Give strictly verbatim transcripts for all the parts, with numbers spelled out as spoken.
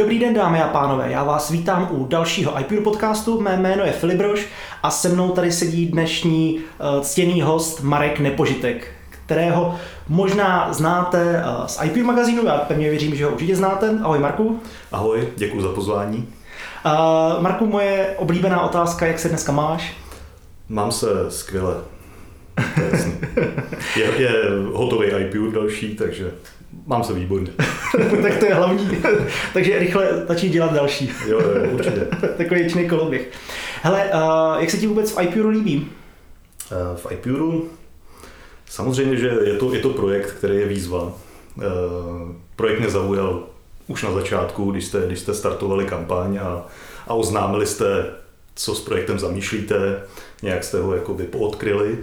Dobrý den, dámy a pánové, já vás vítám u dalšího iPure podcastu, mé jméno je Filip Roš a se mnou tady sedí dnešní ctěný host Marek Nepožitek, kterého možná znáte z iPure magazínu, já pevně věřím, že ho určitě znáte. Ahoj Marku. Ahoj, děkuji za pozvání. Uh, Marku, moje oblíbená otázka, jak se dneska máš? Mám se skvěle. Je, je hotový iPure další, takže mám se výborně. Tak to je hlavní. Takže rychle začít dělat další. Jo, jo, určitě. Takový věčný koloběh. Hele, uh, jak se ti vůbec v iPure líbí? Uh, v iPure samozřejmě, že je to, je to projekt, který je výzva. Uh, projekt mě zaujal už na začátku, když jste, když jste startovali kampaň a, a oznámili jste, co s projektem zamýšlíte, nějak jste ho jakoby poodkryli,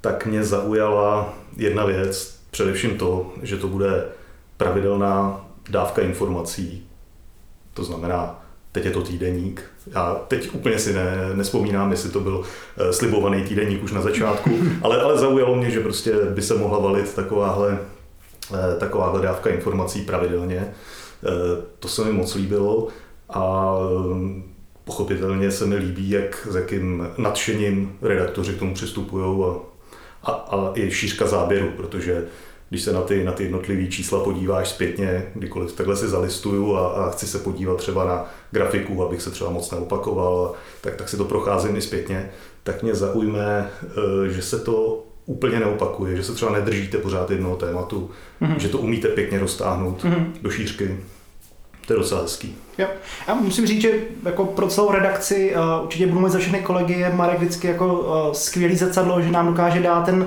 tak mě zaujala jedna věc, především to, že to bude pravidelná dávka informací. To znamená, teď je to týdeník. Já teď úplně si ne, nespomínám, jestli to byl slibovaný týdeník už na začátku, ale, ale zaujalo mě, že prostě by se mohla valit takováhle, takováhle dávka informací pravidelně. To se mi moc líbilo a pochopitelně se mi líbí, jak s jakým nadšením redaktoři k tomu přistupují a, a, a i šířka záběru, protože když se na ty, na ty jednotlivé čísla podíváš zpětně, kdykoliv takhle si zalistuju a, a chci se podívat třeba na grafiku, abych se třeba moc neopakoval, tak, tak si to procházím i zpětně, tak mě zaujme, že se to úplně neopakuje, že se třeba nedržíte pořád jednoho tématu, mm-hmm. že to umíte pěkně roztáhnout mm-hmm. do šířky. To je docela hezký. Jo. Já musím říct, že jako pro celou redakci, uh, určitě budu mít za všechny kolegy, je Marek vždycky jako uh, skvělý zrcadlo, že nám dokáže dát ten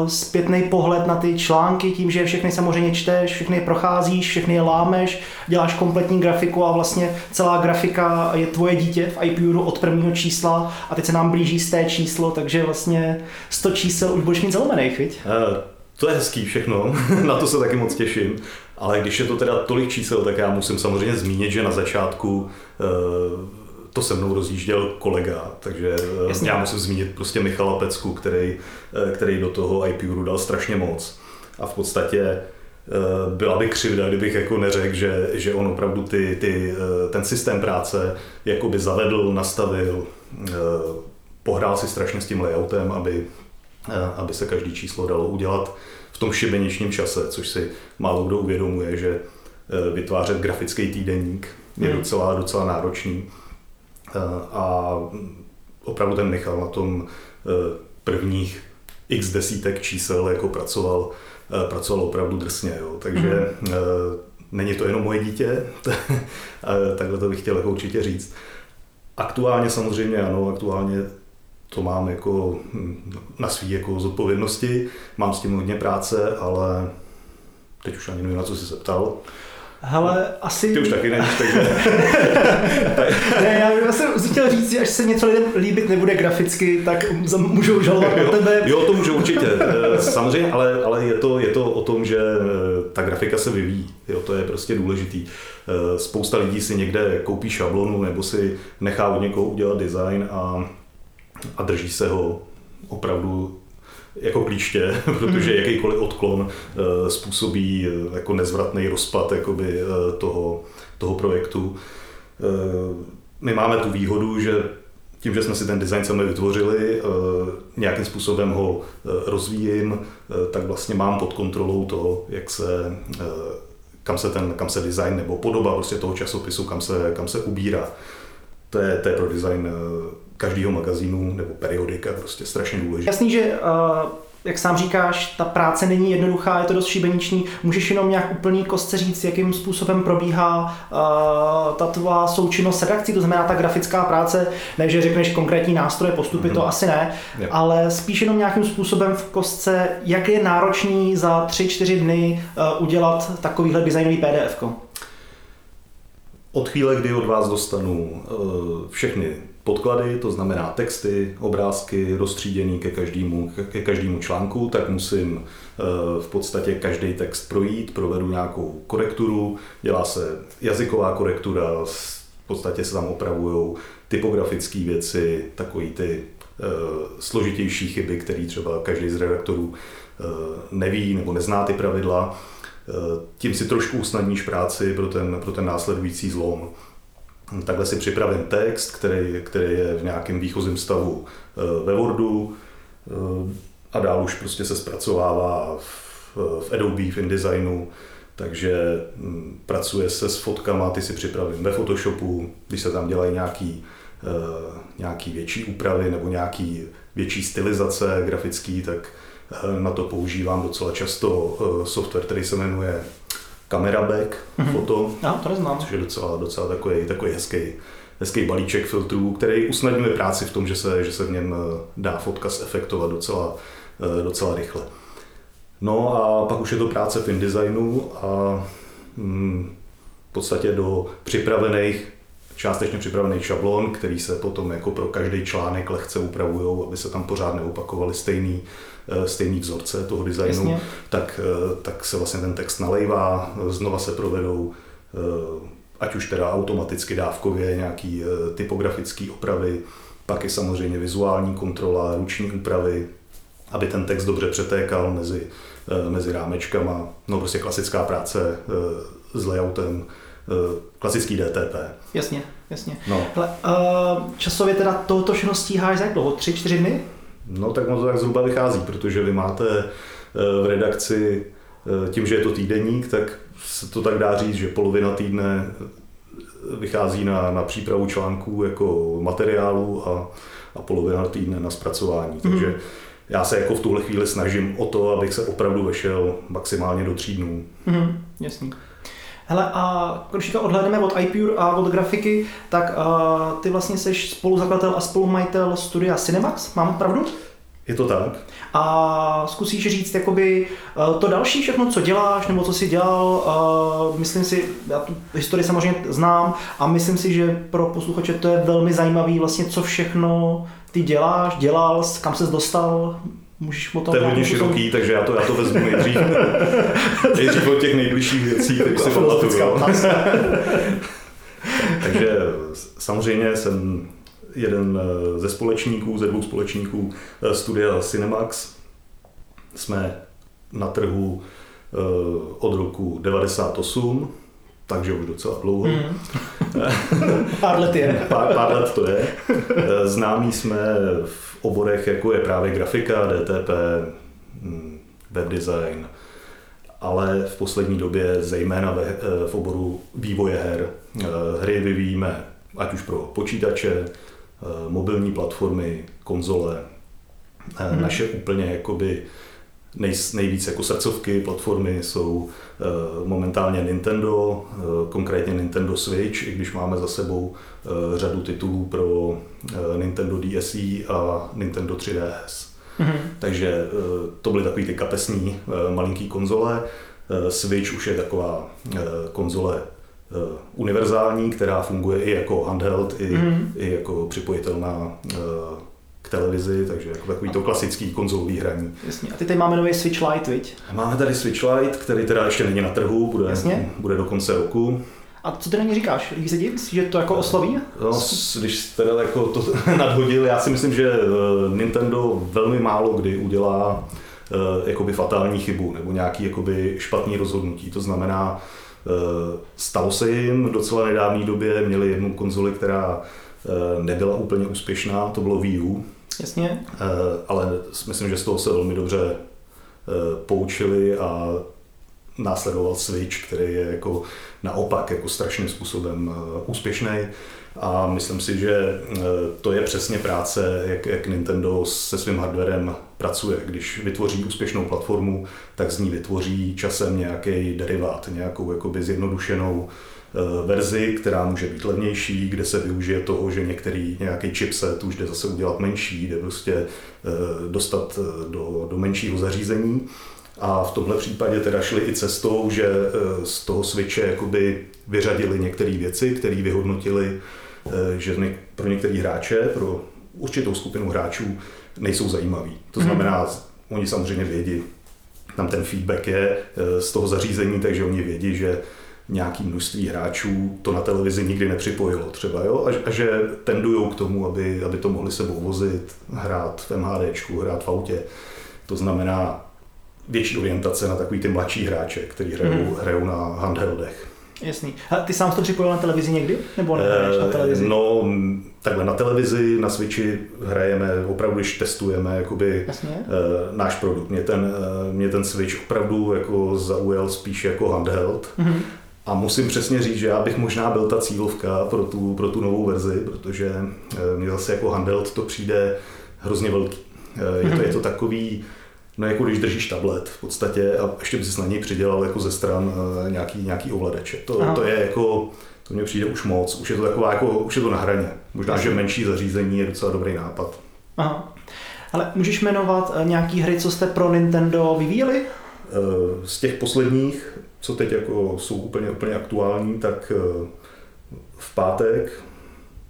uh, zpětný pohled na ty články tím, že všechny samozřejmě čteš, všechny je procházíš, všechny je lámeš, děláš kompletní grafiku a vlastně celá grafika je tvoje dítě v iPure od prvního čísla a teď se nám blíží z té číslo, takže vlastně sto čísel už budeš mít zalomených, viď? Uh, to je hezký všechno, na to se taky moc těším. Ale když je to teda tolik čísel, tak já musím samozřejmě zmínit, že na začátku to se mnou rozjížděl kolega, takže Jasně. já musím zmínit prostě Michala Pecku, který, který do toho iPure dal strašně moc. A v podstatě byla by křivda, kdybych jako neřekl, že, že on opravdu ty, ty, ten systém práce jakoby zavedl, nastavil, pohrál si strašně s tím layoutem, aby, aby se každý číslo dalo udělat v tom šibeničním čase, což si málo kdo uvědomuje, že vytvářet grafický týdeník je docela, docela náročný. A opravdu ten Michal na tom prvních x desítek čísel jako pracoval, pracoval opravdu drsně. Jo. Takže mm. není to jenom moje dítě, takhle to bych chtěl jako určitě říct. Aktuálně samozřejmě ano, aktuálně to mám jako na svý jako zodpovědnosti, mám s tím hodně práce, ale teď už ani nevím, na co jsi se ptal. Hele, asi... Ty už taky nevíš, takže... Ne, já jsem chtěl říct, že až se něco lidem líbit nebude graficky, tak můžou žalovat na tebe. Jo, to můžu určitě, samozřejmě, ale, ale je, to, je to o tom, že ta grafika se vyvíjí, jo, to je prostě důležitý. Spousta lidí si někde koupí šablonu nebo si nechá od někoho udělat design a a drží se ho opravdu jako klíště, protože jakýkoliv odklon způsobí jako nezvratný rozpad jakoby toho, toho projektu. My máme tu výhodu, že tím, že jsme si ten design sami vytvořili, nějakým způsobem ho rozvíjím, tak vlastně mám pod kontrolou to, jak se, kam se ten, kam se design nebo podoba prostě toho časopisu, kam se, kam se ubírá. To je, to je pro design každého magazínu nebo periodika prostě strašně důležité. Jasný, že uh, jak sám říkáš, ta práce není jednoduchá, je to dost šibeniční. Můžeš jenom nějak úplný kostce říct, jakým způsobem probíhá uh, ta tvá součinnost s redakcí, to znamená ta grafická práce, ne, že řekneš konkrétní nástroje, postupy, mm-hmm. to asi ne, yep. ale spíš jenom nějakým způsobem v kostce, jak je náročný za tři čtyři dny uh, udělat takovýhle designový pé dé efko. Od chvíle, kdy od vás dostanu uh, všechny podklady, to znamená texty, obrázky rozstříděný ke každému, ke každému článku, tak musím v podstatě každý text projít, provedu nějakou korekturu, dělá se jazyková korektura, v podstatě se tam opravují typografické věci, takový ty složitější chyby, které třeba každý z redaktorů neví nebo nezná ty pravidla. tím si trošku usnadníš práci pro ten, pro ten následující zlom. Takhle si připravím text, který, který je v nějakém výchozím stavu ve Wordu a dál už prostě se zpracovává v, v Adobe, v InDesignu, takže pracuje se s fotkama, ty si připravím ve Photoshopu, když se tam dělají nějaký, nějaký větší úpravy nebo nějaký větší stylizace grafický, tak na to používám docela často software, který se jmenuje Camera Bag, mm-hmm. foto, já, to neznám. Což je docela, docela takový, takový hezký, hezký balíček filtrů, který usnadňuje práci v tom, že se, že se v něm dá fotka zefektovat docela, docela rychle. No a pak už je to práce v InDesignu a mm, v podstatě do připravených, částečně připravených šablon, který se potom jako pro každý článek lehce upravují, aby se tam pořád neopakovaly stejný, stejný vzorce toho designu, tak, tak se vlastně ten text nalejvá, znova se provedou, ať už teda automaticky dávkově nějaký typografické opravy, pak je samozřejmě vizuální kontrola, ruční úpravy, aby ten text dobře přetékal mezi, mezi rámečkama, no prostě klasická práce s layoutem, klasický D T P. Jasně, jasně. No. Hle, časově teda tohoto všechno stíháš za dlouho, tři, čtyři dny? No tak ono to tak zhruba vychází, protože vy máte v redakci, tím, že je to týdeník, tak se to tak dá říct, že polovina týdne vychází na, na přípravu článků jako materiálu a, a polovina týdne na zpracování. Mm. Takže já se jako v tuhle chvíli snažím o to, abych se opravdu vešel maximálně do tří dnů. Mm, jasný. Hele, a když to odhlédneme od iPure a od grafiky, tak uh, ty vlastně seš spoluzakladatel a spolumajitel studia Cinemax, mám pravdu? Je to tak. A zkusíš říct jakoby to další všechno, co děláš, nebo co jsi dělal, uh, myslím si, já tu historii samozřejmě znám a myslím si, že pro posluchače to je velmi zajímavý, vlastně co všechno ty děláš, dělal, kam ses dostal. To je hodně široký, takže já to, já to vezmu nejdřív, nejdřív od těch nejbližších věcí, tak si pamatuju. Takže samozřejmě jsem jeden ze společníků, ze dvou společníků studia Cinemax. Jsme na trhu od roku devadesát osm, takže už docela dlouho. Mm. Pár let je. Pár, pár let to je. Známí jsme v oborech, jako je právě grafika, D T P, web design, ale v poslední době zejména ve, v oboru vývoje her. Hry vyvíjíme ať už pro počítače, mobilní platformy, konzole. Mm. Naše úplně jakoby Nej, nejvíc jako srdcovky platformy jsou e, momentálně Nintendo, e, konkrétně Nintendo Switch, i když máme za sebou e, řadu titulů pro e, Nintendo D S i a Nintendo tři D S. Mm-hmm. Takže e, to byly takový ty kapesní e, malinký konzole. E, Switch už je taková e, konzole e, univerzální, která funguje i jako handheld, i, mm-hmm. i jako připojitelná e, k televizi, takže jako takový to klasický konzolový hraní. Jasně. A ty tady máme nový Switch Lite, viď? Máme tady Switch Lite, který teda ještě není na trhu, bude, bude do konce roku. A co ty na ně říkáš? Líbí se ti, že to jako osloví? No, když jste teda jako to nadhodil, já si myslím, že Nintendo velmi málo kdy udělá jakoby fatální chybu nebo nějaký jakoby špatný rozhodnutí. To znamená, stalo se jim, docela nedávné době měli jednu konzoli, která nebyla úplně úspěšná, to bylo Wii U. Jasně. Ale myslím, že z toho se velmi dobře poučili a následoval Switch, který je jako naopak jako strašným způsobem úspěšný. A myslím si, že to je přesně práce, jak, jak Nintendo se svým hardwarem pracuje. Když vytvoří úspěšnou platformu, tak z ní vytvoří časem nějaký derivát, nějakou jakoby zjednodušenou verzi, která může být levnější, kde se využije toho, že některý nějaký chipset už jde zase udělat menší, jde prostě dostat do, do menšího zařízení. A v tomhle případě teda šli i cestou, že z toho Switche jakoby vyřadili některé věci, které vyhodnotili, že pro některý hráče, pro určitou skupinu hráčů nejsou zajímavý. To znamená, hmm. oni samozřejmě vědí, tam ten feedback je z toho zařízení, takže oni vědí, že nějaký množství hráčů to na televizi nikdy nepřipojilo třeba, jo? A, a že tendujou k tomu, aby, aby to mohli sebou vozit, hrát v MHDčku, hrát v autě. To znamená, větší orientace na takový ty mladší hráče, kteří hrajou, hrajou na handheldech. Jasný. A ty sám jsi to připojil na televizi někdy? Nebo nehraješ na televizi? No, takhle na televizi, na Switchi hrajeme, opravdu když testujeme jakoby, Jasně. náš produkt. Mě ten, mě ten Switch opravdu jako zaujal spíš jako handheld. Mm-hmm. A musím přesně říct, že já bych možná byl ta cílovka pro tu, pro tu novou verzi, protože mě zase jako handheld to přijde hrozně velký. Je to, mm-hmm. je to takový... No jako když držíš tablet v podstatě a ještě bys na něj přidělal jako ze stran nějaký, nějaký ovladače. To, to je jako, to mně přijde už moc, už je to taková jako, už je to na hraně. Možná, že menší zařízení je docela dobrý nápad. Aha. Ale můžeš jmenovat nějaký hry, co jste pro Nintendo vyvíjeli? Z těch posledních, co teď jako jsou úplně, úplně aktuální, tak v pátek,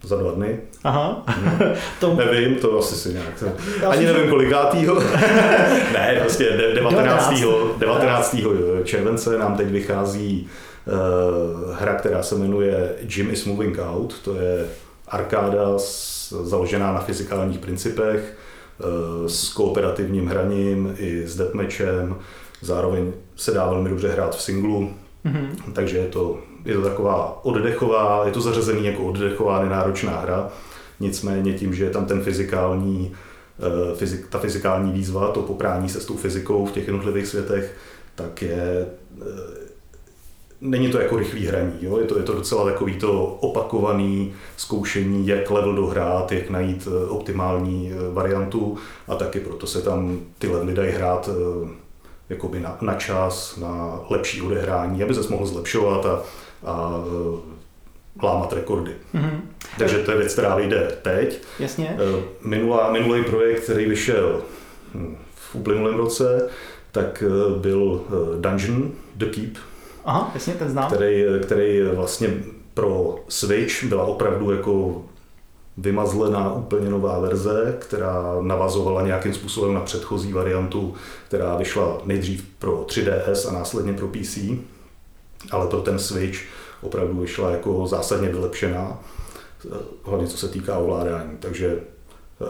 za dva dny. Aha. Hmm. To... Nevím, to asi si nějak. Ani nevím že... kolikátýho. ne, prostě devatenáctého. devatenáctého. července nám teď vychází uh, hra, která se jmenuje Jimmy's Moving Out. To je arkáda s, založená na fyzikálních principech, uh, s kooperativním hraním i s deathmatchem. Zároveň se dá velmi dobře hrát v singlu, mm-hmm. takže je to Je to taková oddechová, je to zařazený jako oddechová nenáročná hra, nicméně tím, že je tam ten fyzikální, fyzik, ta fyzikální výzva, to poprání se s tou fyzikou v těch jednotlivých světech, tak je, není to jako rychlý hraní, jo? Je to, je to docela takový to opakovaný zkoušení, jak level dohrát, jak najít optimální variantu a taky proto se tam ty levely dají hrát jakoby na, na čas, na lepší odehrání, aby ses mohl zlepšovat a a lámat rekordy. Mm-hmm. Takže to je věc, která vyjde teď. Jasně. Minulá, minulý projekt, který vyšel v uplynulém roce, tak byl Dungeon The Keep. Aha, jasně, ten znám. Který, který vlastně pro Switch byla opravdu jako vymazlená úplně nová verze, která navazovala nějakým způsobem na předchozí variantu, která vyšla nejdřív pro tři D S a následně pro P C. Ale pro ten Switch opravdu vyšla jako zásadně vylepšená, hlavně co se týká ovládání. Takže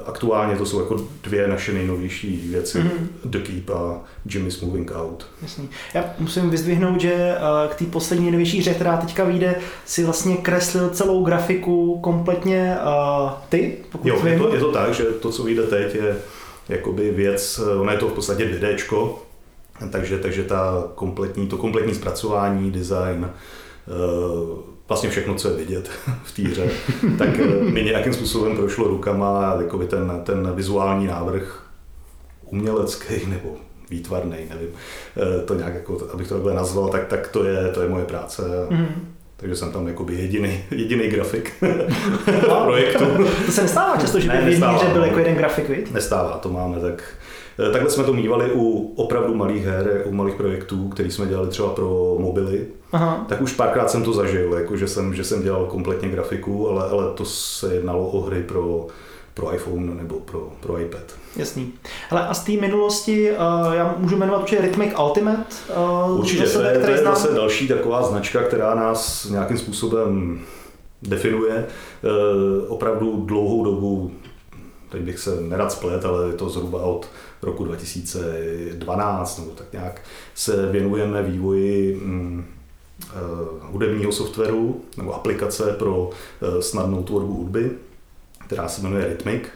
aktuálně to jsou jako dvě naše nejnovější věci, mm-hmm. The Keep a Jimmy's Moving Out. Jasný. Já musím vyzdvihnout, že k té poslední nejnovější hře, která teďka vyjde, si vlastně kreslil celou grafiku kompletně uh, ty? Pokud jo, je to, je to tak, že to, co vyjde teď, je jakoby věc, ono je to v podstatě dvě déčko, Takže, takže ta kompletní, to kompletní zpracování, design, vlastně všechno, co je vidět v té hře, tak mi nějakým způsobem prošlo rukama jako by ten, ten vizuální návrh umělecký nebo výtvarný, nevím, to nějak jako, abych to takhle nazval, tak, tak to, je, to je moje práce. Mm-hmm. Takže jsem tam jakoby jediný, jediný grafik no, projektu. To se nestává často, že by ne, v jedné hře byl jako jeden grafik, viď? Nestává, to máme tak. Takhle jsme to mívali u opravdu malých her, u malých projektů, které jsme dělali třeba pro mobily. Aha. Tak už párkrát jsem to zažil, jako že, jsem, že jsem dělal kompletně grafiku, ale, ale to se jednalo o hry pro, pro iPhone nebo pro, pro iPad. Jasný. Hele, a z té minulosti uh, já můžu jmenovat určitě Rytmik Ultimate. Uh, určitě, to je, to je zase další taková značka, která nás nějakým způsobem definuje. Uh, opravdu dlouhou dobu, teď bych se nerad splet, ale je to zhruba od roku dva tisíce dvanáct nebo tak nějak, se věnujeme vývoji mm, uh, hudebního softwaru nebo aplikace pro uh, snadnou tvorbu hudby, která se jmenuje Rytmik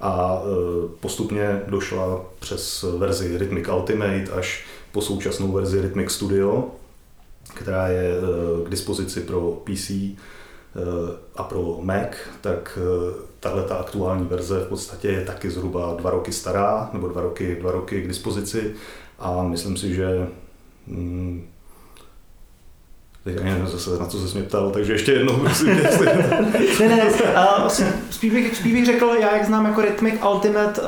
a uh, postupně došla přes verzi Rytmik Ultimate až po současnou verzi Rytmik Studio, která je uh, k dispozici pro P C uh, a pro Mac, tak uh, tahle ta aktuální verze v podstatě je taky zhruba dva roky stará, nebo dva roky, dva roky k dispozici a myslím si, že... Hmm, teď nevím zase, na co se mě ptal, takže ještě jednou prosím. Jestli... ne, ne, uh, spíš, bych, spíš bych řekl, já jak znám jako Rytmik Ultimate uh,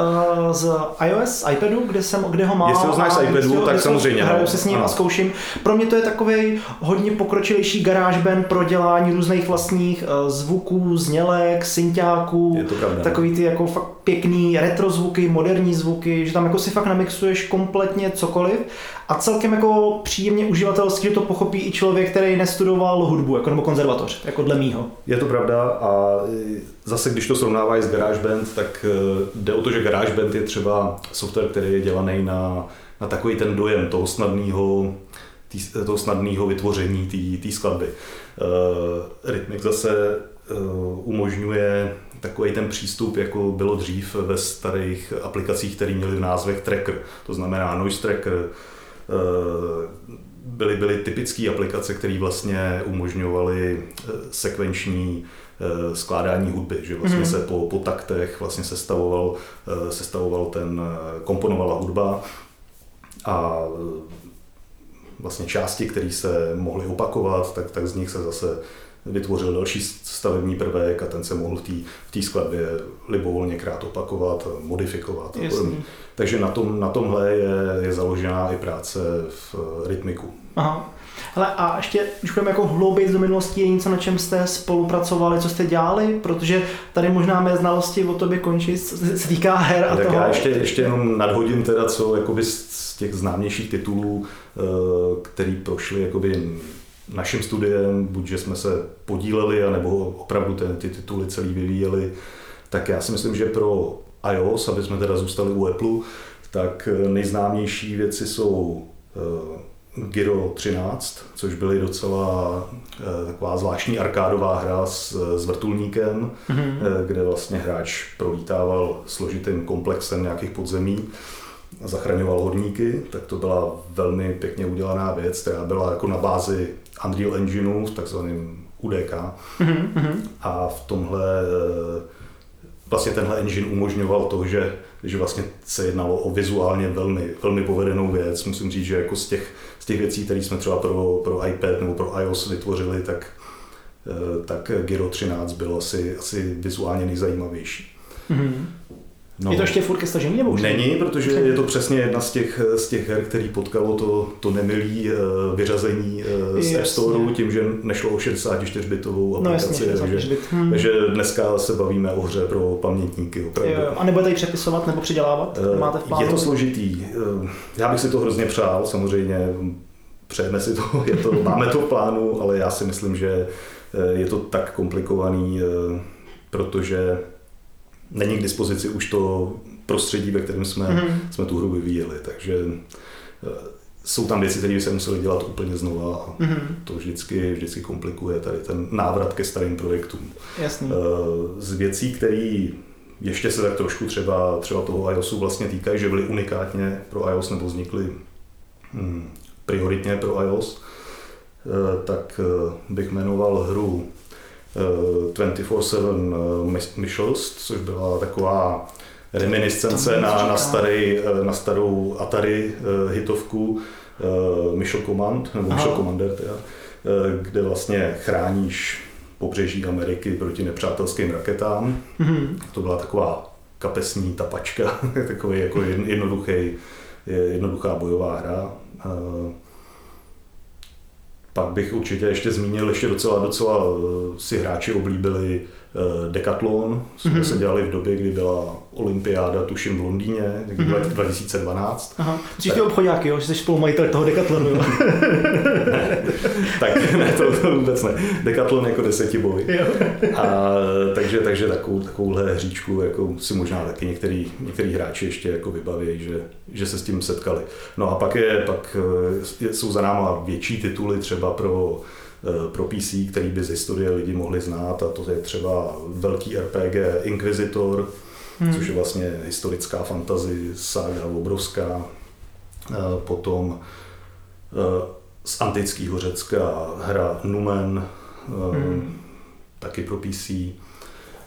z iOS, z iPadu, kde, jsem, kde ho mám. Jestli ho znáš z iPadu, tak samozřejmě. Hraju se s ním a zkouším. Pro mě to je takovej hodně pokročilejší GarageBand pro dělání různých vlastních uh, zvuků, znělek, synťáků, takový ty jako fakt pěkný retro zvuky, moderní zvuky, že tam jako si fakt namixuješ kompletně cokoliv a celkem jako příjemně uživatelsky, že to pochopí i člověk, který nestudoval hudbu, jako nebo konzervatoř, jako dle mýho. Je to pravda a zase když to srovnávají s GarageBand, tak jde o to, že GarageBand je třeba software, který je dělaný na, na na takový ten dojem toho snadného toho snadného vytvoření té skladby. Rytmik zase umožňuje takový ten přístup, jako bylo dřív ve starých aplikacích, které měly v názvech tracker, to znamená noise tracker. Byly, byly typické aplikace, které vlastně umožňovaly sekvenční skládání hudby, že vlastně mm. se po, po taktech vlastně sestavoval, sestavoval ten, komponovala hudba a vlastně části, které se mohly opakovat, tak, tak z nich se zase vytvořil další stavební prvek a ten se mohl v té skladbě libovolně krát opakovat, modifikovat. Takže na, tom, na tomhle je, je založená i práce v Rytmiku. Aha. Hele, a ještě, když budeme jako hloubit do minulosti, je něco, na čem jste spolupracovali, co jste dělali? Protože tady možná mé znalosti o tobě končí, se týká her a tak toho. Já ještě, ještě jenom nadhodím teda, co jakoby z těch známějších titulů, který prošly jakoby naším studiem, buďže jsme se podíleli, anebo opravdu ty, ty tituly celý vyvíjeli, tak já si myslím, že pro iOS, aby jsme teda zůstali u Apple, tak nejznámější věci jsou Giro třináct, což byly docela taková zvláštní arkádová hra s, s vrtulníkem, mm-hmm. kde vlastně hráč prolítával složitým komplexem nějakých podzemí a zachraňoval horníky, tak to byla velmi pěkně udělaná věc, která byla jako na bázi Unreal Engineu, takzvaným U D K. Mm-hmm. A v tomhle vlastně tenhle engine umožňoval to, že, že vlastně se jednalo o vizuálně velmi, velmi povedenou věc. Musím říct, že jako z těch, z těch věcí, které jsme třeba pro, pro iPad nebo pro iOS vytvořili, tak, tak Giro třináct bylo asi, asi vizuálně nejzajímavější. Mm-hmm. No, je to ještě furt ke stažení? Nebo není, protože je to přesně jedna z těch, z těch her, který potkalo to, to nemilý vyřazení z App Storeu tím, že nešlo o šedesáti čtyři bitovou aplikaci. No, takže, hmm. takže dneska se bavíme o hře pro pamětníky. Opravdu. A nebudete ji přepisovat nebo předělávat? Máte v plánu? Je to složitý. Já bych si to hrozně přál, samozřejmě přejeme si to, je to máme to v plánu, ale já si myslím, že je to tak komplikovaný, protože není k dispozici už to prostředí, ve kterém jsme, mm. jsme tu hru vyvíjeli, takže jsou tam věci, které by se museli dělat úplně znova a mm. to vždycky, vždycky komplikuje tady ten návrat ke starým projektům. Jasný. Z věcí, které ještě se tak trošku třeba, třeba toho iOSu vlastně týkají, že byly unikátně pro iOS nebo vznikly hmm, prioritně pro iOS, tak bych jmenoval hru dvacet čtyři sedm Michels, což byla taková reminiscence na, na, starý, na starou Atari hitovku Michel Command, nebo Michel Commander teda, kde vlastně chráníš pobřeží Ameriky proti nepřátelským raketám. Mm-hmm. To byla taková kapesní tapačka, takový jako jednoduchý, jednoduchá bojová hra. Pak bych určitě ještě zmínil, ještě docela, docela si hráči oblíbili Decathlon, co mm-hmm. se dělali v době, kdy byla olympiáda, tuším v Londýně, někdy mm-hmm. dva tisíce dvanáct. Aha, jsi tak... ty obchodňák, jo? Že jsi spolumajitel toho Decathlonu. Tak ne, to, to vůbec ne. Decathlon jako desetiboj. A, takže takže takovou, takovouhle hříčku jako si možná taky některý, některý hráči ještě jako vybaví, že, že se s tím setkali. No a pak, je, pak jsou za náma větší tituly třeba pro pro P C, který by z historie lidi mohli znát, a to je třeba velký R P G Inquisitor, hmm. což je vlastně historická fantasy, sága obrovská. Potom z antického Řecka hra Numen, hmm. taky pro P C.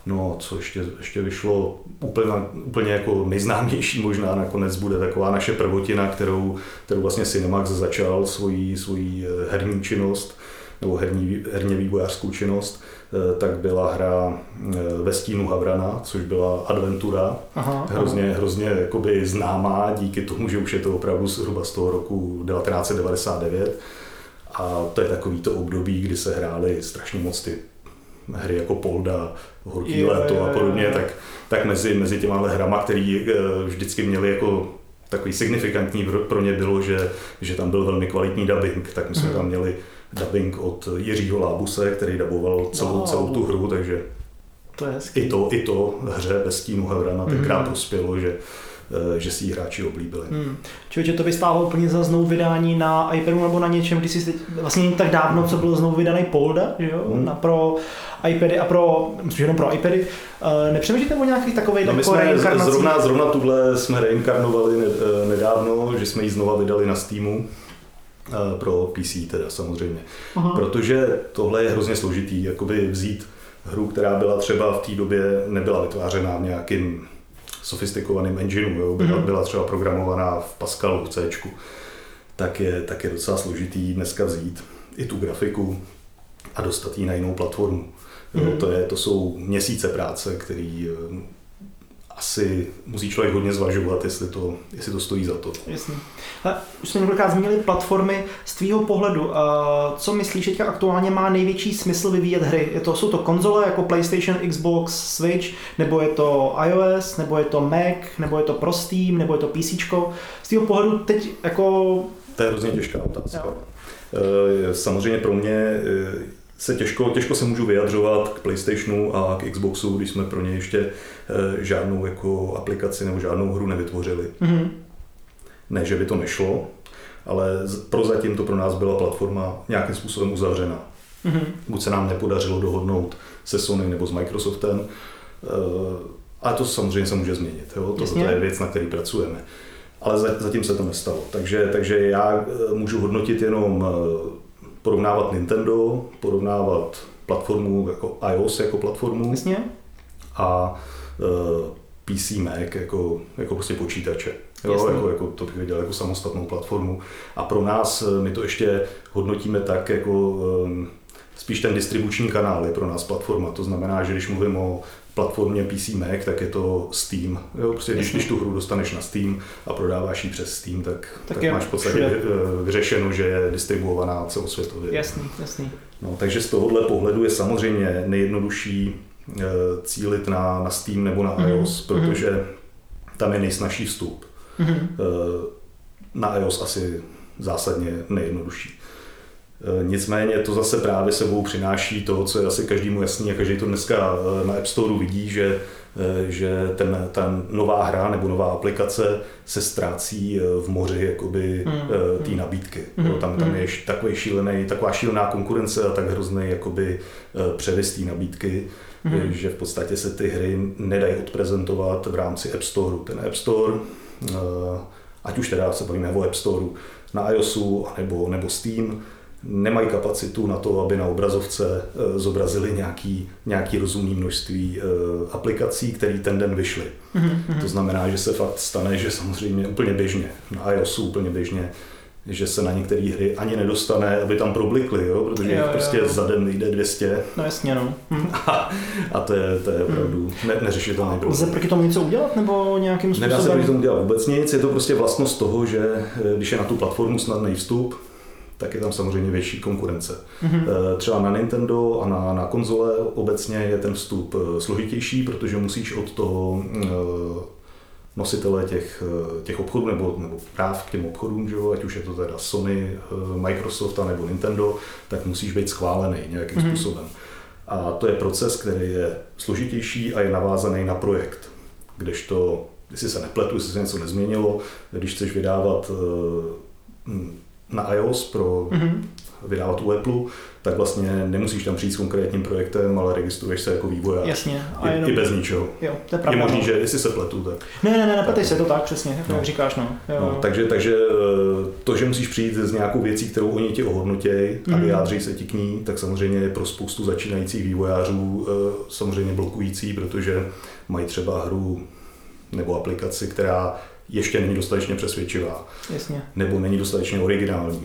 No, co ještě, ještě vyšlo, úplně, úplně jako nejznámější možná nakonec bude taková naše prvotina, kterou, kterou vlastně Cinemax začal svoji, svoji herní činnost, nebo herní, herně vývojářskou činnost, tak byla hra Ve stínu Havrana, což byla adventura, aha, hrozně, aha. hrozně jakoby známá díky tomu, že už je to opravdu zhruba z toho roku devatenáct devadesát devět. A to je takový to období, kdy se hrály strašně moc ty hry jako Polda, Horký je, léto je, a podobně, je, je. Tak, tak mezi, mezi těmahle hrama, který vždycky měli jako takový signifikantní pro ně bylo, že, že tam byl velmi kvalitní dubbing, tak my jsme hmm. tam měli dubbing od Jiřího Lábuse, který daboval celou, oh. celou tu hru, takže to je i, to, i to hře Ve stínu Havrana tenkrát mm-hmm. prospělo, že, že si ji hráči oblíbili. Hmm. Čili to vystávalo úplně za znovu vydání na iPadu nebo na něčem, když si vlastně tak dávno, co bylo znovu vydaný Polda, že jo, hmm. na pro iPady a pro, myslím, že jenom pro iPady. Nepřemýšlíte o nějakých takovej no jako reinkarnací? Zrovna, zrovna tuhle jsme reinkarnovali nedávno, že jsme ji znova vydali na Steamu. Pro P C teda samozřejmě. Aha. Protože tohle je hrozně složitý, jakoby vzít hru, která byla třeba v té době, nebyla vytvářená v nějakým sofistikovaným engineu, jo? Byla, byla třeba programovaná v Pascalu, v Cčku, tak je, tak je docela složitý dneska vzít i tu grafiku a dostat ji na jinou platformu. Jo? To, je, to jsou měsíce práce, který asi musí člověk hodně zvažovat, jestli to, jestli to stojí za to. Jasně. Ale už jsme několikrát zmínili platformy z tvýho pohledu. Co myslíš, teďka aktuálně má největší smysl vyvíjet hry? Je to, jsou to konzole jako PlayStation, Xbox, Switch, nebo je to iOS, nebo je to Mac, nebo je to pro Steam, nebo je to PCčko? Z tvýho pohledu teď jako... To je hrozně těžká otázka. Jo. Samozřejmě pro mě se těžko, těžko se můžu vyjadřovat k PlayStationu a k Xboxu, když jsme pro ně ještě žádnou jako aplikaci nebo žádnou hru nevytvořili. Mm-hmm. Ne, že by to nešlo, ale prozatím to pro nás byla platforma nějakým způsobem uzavřená. Mm-hmm. Buď se nám nepodařilo dohodnout se Sony nebo s Microsoftem, a to samozřejmě se může změnit. Jo? To je věc, na který pracujeme. Ale zatím se to nestalo. Takže, takže já můžu hodnotit jenom porovnávat Nintendo, porovnávat platformu jako iOS jako platformu. Jasně. A e, P C Mac jako, jako prostě počítače. Jo, jako, jako to bych viděl jako samostatnou platformu. A pro nás, my to ještě hodnotíme tak, jako e, spíš ten distribuční kanál je pro nás platforma. To znamená, že když mluvím o platformě P C Mac, tak je to Steam. Jo, prostě když, když tu hru dostaneš na Steam a prodáváš ji přes Steam, tak, tak, tak máš v podstatě vyřešeno, že je distribuovaná celosvětově. Jasný, jasný. No, takže z tohohle pohledu je samozřejmě nejjednodušší e, cílit na, na Steam nebo na mm-hmm. iOS, protože mm-hmm. tam je nejsnažší vstup. Mm-hmm. E, na iOS asi zásadně nejjednodušší. Nicméně to zase právě sebou přináší to, co je asi každému jasný a každý to dneska na App Storeu vidí, že, že ten, ten nová hra nebo nová aplikace se ztrácí v moři jakoby mm. té nabídky. Mm. Tam, tam je takový šílený, taková šílená konkurence a tak hrozný jakoby převis té nabídky, mm. že v podstatě se ty hry nedají odprezentovat v rámci App Storeu. Ten App Store, ať už teda se bavíme o App Storeu na iOSu nebo, nebo Steam, nemají kapacitu na to, aby na obrazovce zobrazili nějaký, nějaký rozumný množství aplikací, které ten den vyšly. Mm-hmm. To znamená, že se fakt stane, že samozřejmě úplně běžně, na iOSu úplně běžně, že se na některé hry ani nedostane, aby tam problikly, jo? Protože jo, jo, prostě jo. Za den vyjde dvě stě. No jasně, no. Hm. A, a to je, to je opravdu ne, neřešitelný problém. Lze proti tomu něco udělat nebo nějakým způsobem? Nedá se proti tomu udělat vůbec nic, je to prostě vlastnost toho, že když je na tu platformu snadný vstup, tak je tam samozřejmě větší konkurence. Mm-hmm. Třeba na Nintendo a na, na konzole obecně je ten vstup složitější, protože musíš od toho nositele těch, těch obchodů nebo, nebo práv k těm obchodům, že jo, ať už je to teda Sony, Microsoft a nebo Nintendo, tak musíš být schválený nějakým mm-hmm. způsobem. A to je proces, který je složitější a je navázaný na projekt, kdežto, jestli se nepletu, jestli se něco nezměnilo, když chceš vydávat na iOS pro mm-hmm. vydávat u Apple, tak vlastně nemusíš tam přijít s konkrétním projektem, ale registruješ se jako vývojář. Jasně. A jenom... I bez ničeho. Jo, to je pravda. Je možný, že jestli se pletu, tak... Ne, ne, ne, nepletej se, to tak přesně, jak no. říkáš, no. Jo. no takže, takže to, že musíš přijít s nějakou věcí, kterou oni ti ohodnotějí a vyjádří se ti k ní, tak samozřejmě je pro spoustu začínajících vývojářů samozřejmě blokující, protože mají třeba hru nebo aplikaci, která ještě není dostatečně přesvědčivá. Jasně. Nebo není dostatečně originální.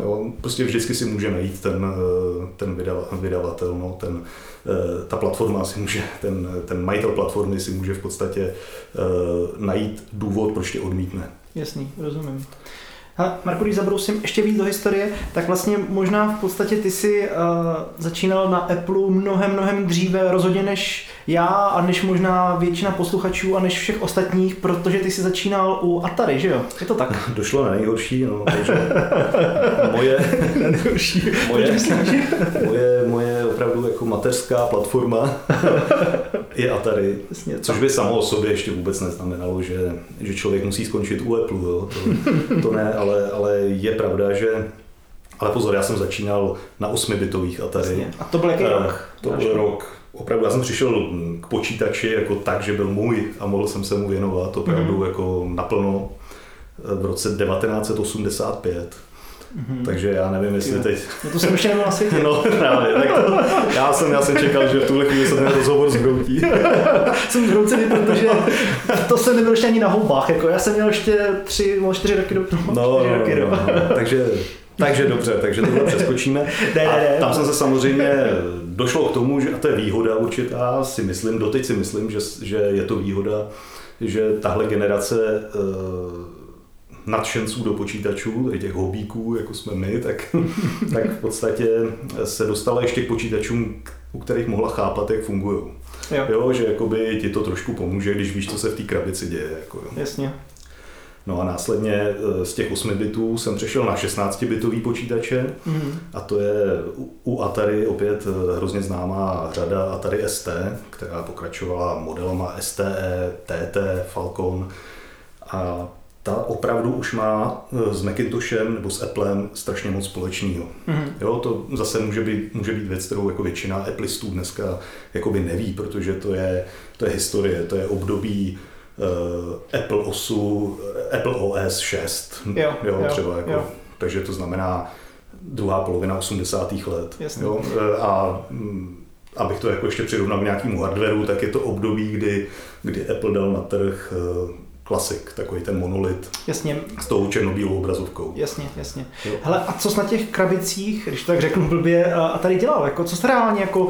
Jo, prostě vždycky si může najít ten, ten vydavatel, no, ten, ta platforma si může, ten, ten majitel platformy si může v podstatě uh, najít důvod, proč tě odmítne. Jasný, rozumím. Ha, Marku, když zabrousím ještě víc do historie, tak vlastně možná v podstatě ty jsi uh, začínal na Apple mnohem, mnohem dříve, rozhodně než já a než možná většina posluchačů a než všech ostatních, protože ty jsi začínal u Atari, že jo? Je to tak? Došlo na nejhorší, no, takže moje, moje, moje, moje opravdu jako mateřská platforma je Atari, což by samo o sobě ještě vůbec neznamenalo, že, že člověk musí skončit u Apple, jo? To, to ne, ale, ale je pravda, že... Ale pozor, já jsem začínal na osmibitových Atari. Jasně. A to byl jaký rok? To byl rok. Opravdu, já jsem přišel k počítači jako tak, že byl můj a mohl jsem se mu věnovat opravdu mm-hmm. jako naplno v roce devatenáct set osmdesát pět. Mm-hmm. Takže já nevím, jestli teď... No to jsem ještě neměl na světě. No právě, tak to... já, jsem, já jsem čekal, že v tuhle chvíli se ten rozhovor zhroutí. Jsem zhroucený, protože to jsem nebyl ještě ani na houbách, jako já jsem měl ještě tři, možná čtyři roky do... No, čtyři roky do... no, no, no. Takže... Takže dobře, takže tohle přeskočíme. A tam jsem se samozřejmě došlo k tomu, že a to je výhoda určitá, si myslím, doteď si myslím, že, že je to výhoda, že tahle generace eh, nadšenců do počítačů, těch hobíků, jako jsme my, tak, tak v podstatě se dostala ještě k počítačům, u kterých mohla chápat, jak fungují. Jo. Jo, že jakoby ti to trošku pomůže, když víš, co se v té krabici děje. Jako, jo. Jasně. No a následně z těch osmi bitů jsem přešel na šestnáctibitový počítače mm. a to je u Atari opět hrozně známá řada Atari S T, která pokračovala modelama S T E, T T, Falcon a ta opravdu už má s Macintoshem nebo s Applem strašně moc společného. Mm. Jo, to zase může být, může být věc, kterou jako většina Applistů dneska jakoby neví, protože to je, to je historie, to je období Apple osu, Apple O S šest, jo, jo, třeba jo, jako, jo. Takže to znamená druhá polovina osmdesátých let. Jo? A abych to jako ještě přirovnal k nějakému hardwareu, tak je to období, kdy, kdy Apple dal na trh klasik, takový ten monolit jasně. s tou černobílou obrazovkou. Jasně, jasně. Jo. Hele, a co jsi na těch krabicích, když to tak řeknu blbě, a tady dělal, jako, co jsi reálně jako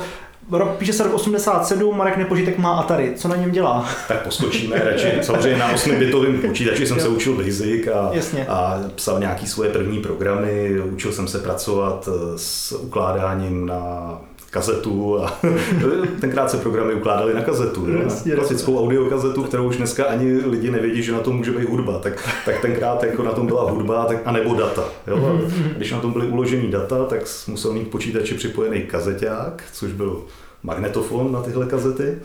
Rok, píše se rok osmdesát sedm, Marek Nepožitek má Atari, co na něm dělá? Tak poskočíme radši, samozřejmě na osmibitovém počítači jsem se učil basic a, a psal nějaké svoje první programy, učil jsem se pracovat s ukládáním na kazetu a tenkrát se programy ukládaly na kazetu, ne? Na klasickou audiokazetu, kterou už dneska ani lidi nevědí, že na tom může být hudba, tak, tak tenkrát jako na tom byla hudba tak, a nebo data. Jo? Když na tom byly uložený data, tak musel mít k počítači připojený kazeťák, což byl magnetofon na tyhle kazety,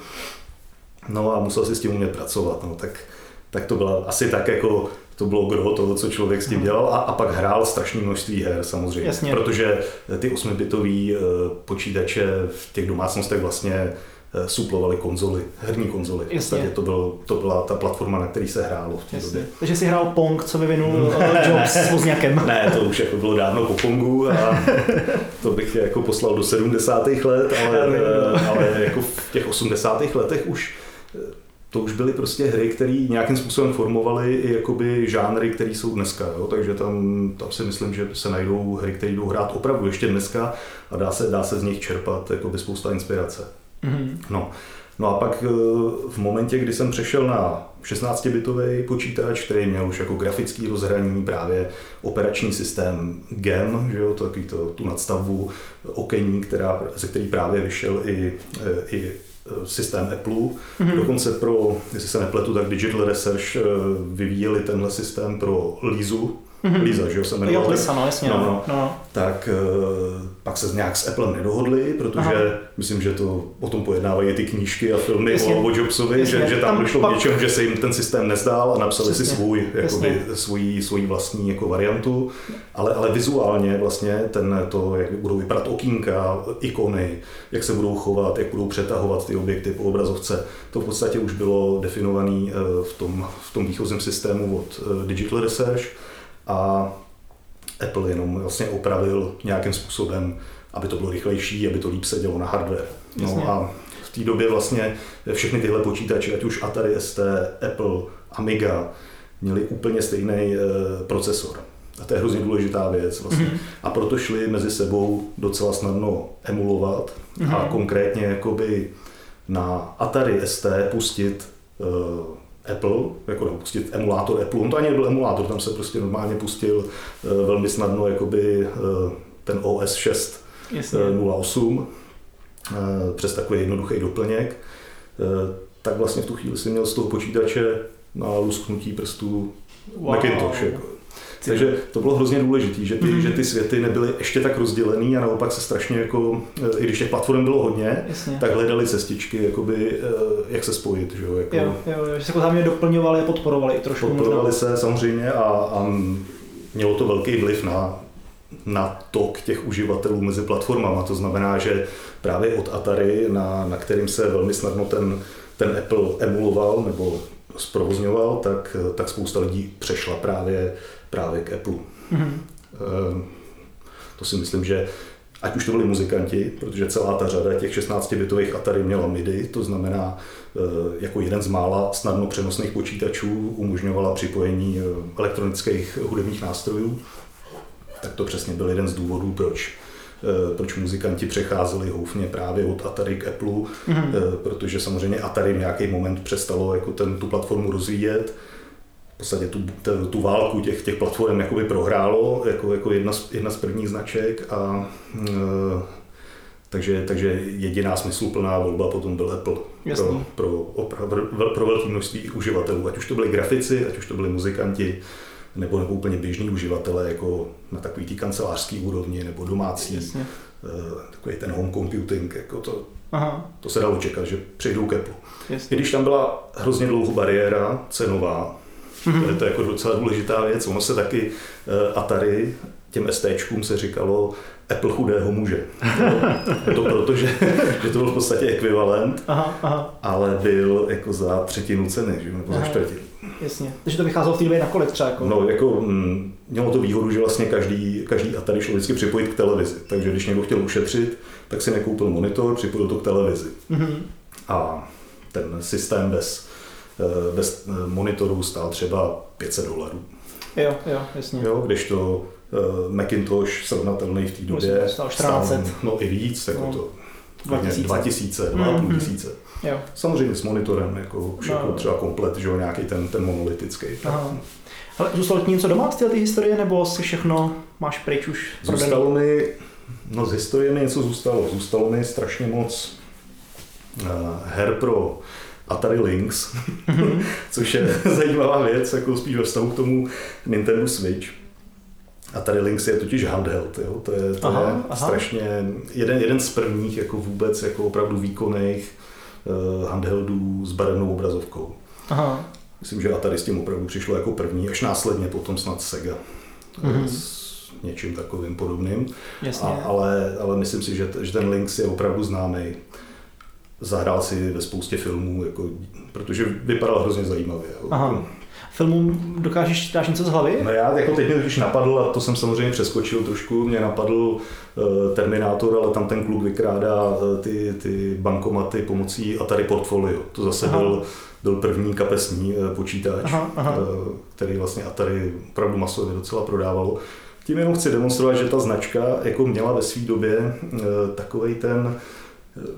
no a musel si s tím umět pracovat, no, tak, tak to byla asi tak jako to bylo gro toho, co člověk s tím dělal a, a pak hrál strašné množství her samozřejmě, jasně. Protože ty osmibitový počítače v těch domácnostech vlastně suplovaly konzoly, herní konzoly. Takže to, byl, to byla ta platforma, na který se hrálo v té době. Takže jsi hrál Pong, co vyvinul Jobs s Vozňakem. Ne, to už jako bylo dávno po Pongu a to bych jako poslal do sedmdesátých let, ale, ale jako v těch osmdesátých letech už to už byly prostě hry, které nějakým způsobem formovaly i jakoby žánry, které jsou dneska. Jo? Takže tam, tam si myslím, že se najdou hry, které jdou hrát opravdu ještě dneska a dá se, dá se z nich čerpat jakoby spousta inspirace. Mm-hmm. No. no a pak v momentě, kdy jsem přešel na šestnáctibitový počítač, který měl už jako grafický rozhraní, právě operační systém gem, že jo? To, takový to, tu nadstavbu okení, která, ze který právě vyšel i, i systém Apple, mm-hmm. dokonce pro, jestli se nepletu, tak Digital Research vyvíjeli tenhle systém pro Lizu, mm-hmm. Liza, že jo, se jmenovala. Jo, Lisa, no, jasně, no, no. No. Tak pak se nějak s Applem nedohodli, protože aha. myslím, že to o tom pojednávají ty knížky a filmy jasně. o Jobsovi, jasně. Že, že tam, tam došlo pak... k něčemu, že se jim ten systém nezdál a napsali jasně. si svůj, jakoby, svůj, svůj vlastní jako variantu, ale, ale vizuálně vlastně ten, to, jak budou vypadat okýnka, ikony, jak se budou chovat, jak budou přetahovat ty objekty po obrazovce, to v podstatě už bylo definované v tom, v tom výchozím systému od Digital Research a Apple jenom vlastně opravil nějakým způsobem, aby to bylo rychlejší, aby to líp se dělo na hardware. No a v té době vlastně všechny tyhle počítače, ať už Atari S T, Apple, Amiga, měli úplně stejný procesor. A to je hrozně důležitá věc vlastně. Mm-hmm. A proto šli mezi sebou docela snadno emulovat mm-hmm. a konkrétně jakoby na Atari S T pustit Apple, jako pustit emulátor Apple, on to ani nebyl emulátor, tam se prostě normálně pustil e, velmi snadno jakoby, e, ten O S šest e, nula osm e, přes takový jednoduchý doplněk, e, tak vlastně v tu chvíli si měl z toho počítače na lusknutí prstů wow. Macintosh. Jako. Takže to bylo hrozně důležité, že, mm-hmm. že ty světy nebyly ještě tak rozdělený a naopak se strašně jako, i když těch platform bylo hodně, jasně. tak hledali cestičky, jakoby, jak se spojit. Že jako, jo, jo, že se hlavně doplňovali a podporovali trošku. Podporovali možná. se samozřejmě a, a mělo to velký vliv na na tok těch uživatelů mezi platformama. To znamená, že právě od Atari, na, na kterým se velmi snadno ten, ten Apple emuloval nebo zprovozňoval, tak, tak spousta lidí přešla právě, právě k Apple. Mm-hmm. E, to si myslím, že ať už to byli muzikanti, protože celá ta řada těch šestnáctibitových Atari měla MIDI, to znamená jako jeden z mála snadno přenosných počítačů umožňovala připojení elektronických hudebních nástrojů. Tak to přesně byl jeden z důvodů, proč, proč muzikanti přecházeli houfně právě od Atari k Apple, mm. protože samozřejmě Atari v nějaký moment přestalo jako ten, tu platformu rozvíjet. V podstatě tu, tu, tu válku těch, těch platform jakoby prohrálo jako, jako jedna, z, jedna z prvních značek. A, e, takže, takže jediná smysluplná volba potom byl Apple pro, pro, pro, pro velké množství uživatelů, ať už to byli grafici, ať už to byli muzikanti, nebo nebo úplně běžní uživatelé jako na takový tý kancelářský úrovni nebo domácí, Jasně. takový ten home computing, jako to, Aha. to se dalo čekat, že přejdou k Apple. I když tam byla hrozně dlouho bariéra cenová, mm-hmm. to je to jako docela důležitá věc, ono se taky Atari, těm STčkům se říkalo Apple chudého muže. To, to proto, že, že to byl v podstatě ekvivalent, aha, aha. ale byl jako za třetinu ceny, že? Nebo za čtvrtinu. Jasně, takže to vycházelo v té době na kolik třeba? Jako? No, jako, mělo to výhodu, že vlastně každý, každý Atari šlo vždycky připojit k televizi, takže když někdo chtěl ušetřit, tak si nekoupil monitor, připojil to k televizi. Mm-hmm. A ten systém bez, bez monitorů stál třeba pět set dolarů. Jo, jo, jasně. Jo, když to Macintosh srovnatelný v té době stál čtrnáct set. No i víc, jako no. to. dva tisíce, dva tisíce, dva tisíce. Mm-hmm. Samozřejmě s monitorem, jako všechno no. třeba komplet, že jo, nějaký ten, ten monolitický. Ale zůstalo ti něco doma z té historie, nebo si všechno máš pryč už? Zůstalo mi, no z historie mi něco zůstalo. Zůstalo mi strašně moc uh, her pro Atari Lynx, mm-hmm. což je zajímavá věc, jako spíš ve vztahu k tomu Nintendo Switch. Atari Lynx je totiž handheld, jo? To je, to aha, je aha. strašně jeden, jeden z prvních jako vůbec jako opravdu výkonných uh, handheldů s barevnou obrazovkou. Aha. Myslím, že Atari s tím opravdu přišlo jako první, až následně potom snad Sega mm-hmm. s něčím takovým podobným. Jasně. A, ale, ale myslím si, že, t, že ten Lynx je opravdu známý. Zahrál si ve spoustě filmů, jako, protože vypadal hrozně zajímavě. Filmům dokážeš, dáš něco z hlavy? No já jako teď mě totiž napadl, a to jsem samozřejmě přeskočil trošku, mě napadl uh, Terminátor, ale tam ten kluk vykrádá uh, ty, ty bankomaty pomocí Atari Portfolio. To zase byl, byl první kapesní uh, počítač, aha, aha. Uh, který vlastně Atari opravdu masově docela prodávalo. Tím jenom chci demonstrovat, že ta značka jako měla ve své době uh, takovej ten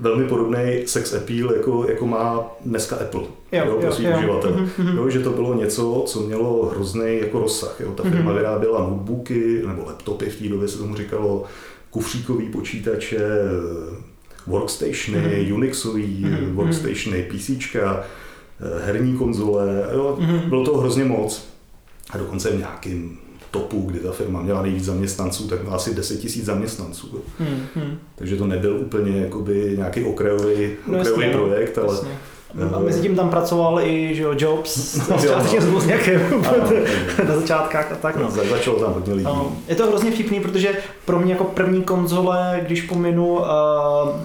velmi podobný sex appeal, jako, jako má dneska Apple jo, jo, pro svých uživatelů. Mm-hmm. Jo, že to bylo něco, co mělo hrozný jako rozsah. Jo. Ta firma mm-hmm. vyráběla notebooky nebo laptopy, v té době se tomu říkalo, kufříkový počítače, workstationy, mm-hmm. Unixový mm-hmm. workstationy, PCčka, herní konzole. Jo. Mm-hmm. Bylo to hrozně moc. A dokonce v nějakým topu, kdy ta firma měla nejvíc zaměstnanců, tak měla asi deset tisíc zaměstnanců. Hmm, hmm. Takže to nebyl úplně jakoby nějaký okrajový, no okrajový jasný, projekt, ale... Jasný. A mezi tím tam pracoval i že, Jobs, no, začátečně no. s nějakým na začátkách a tak. No. No, začalo tam hodně lidí. No. Je to hrozně vtipný, protože pro mě jako první konzole, když pominu uh,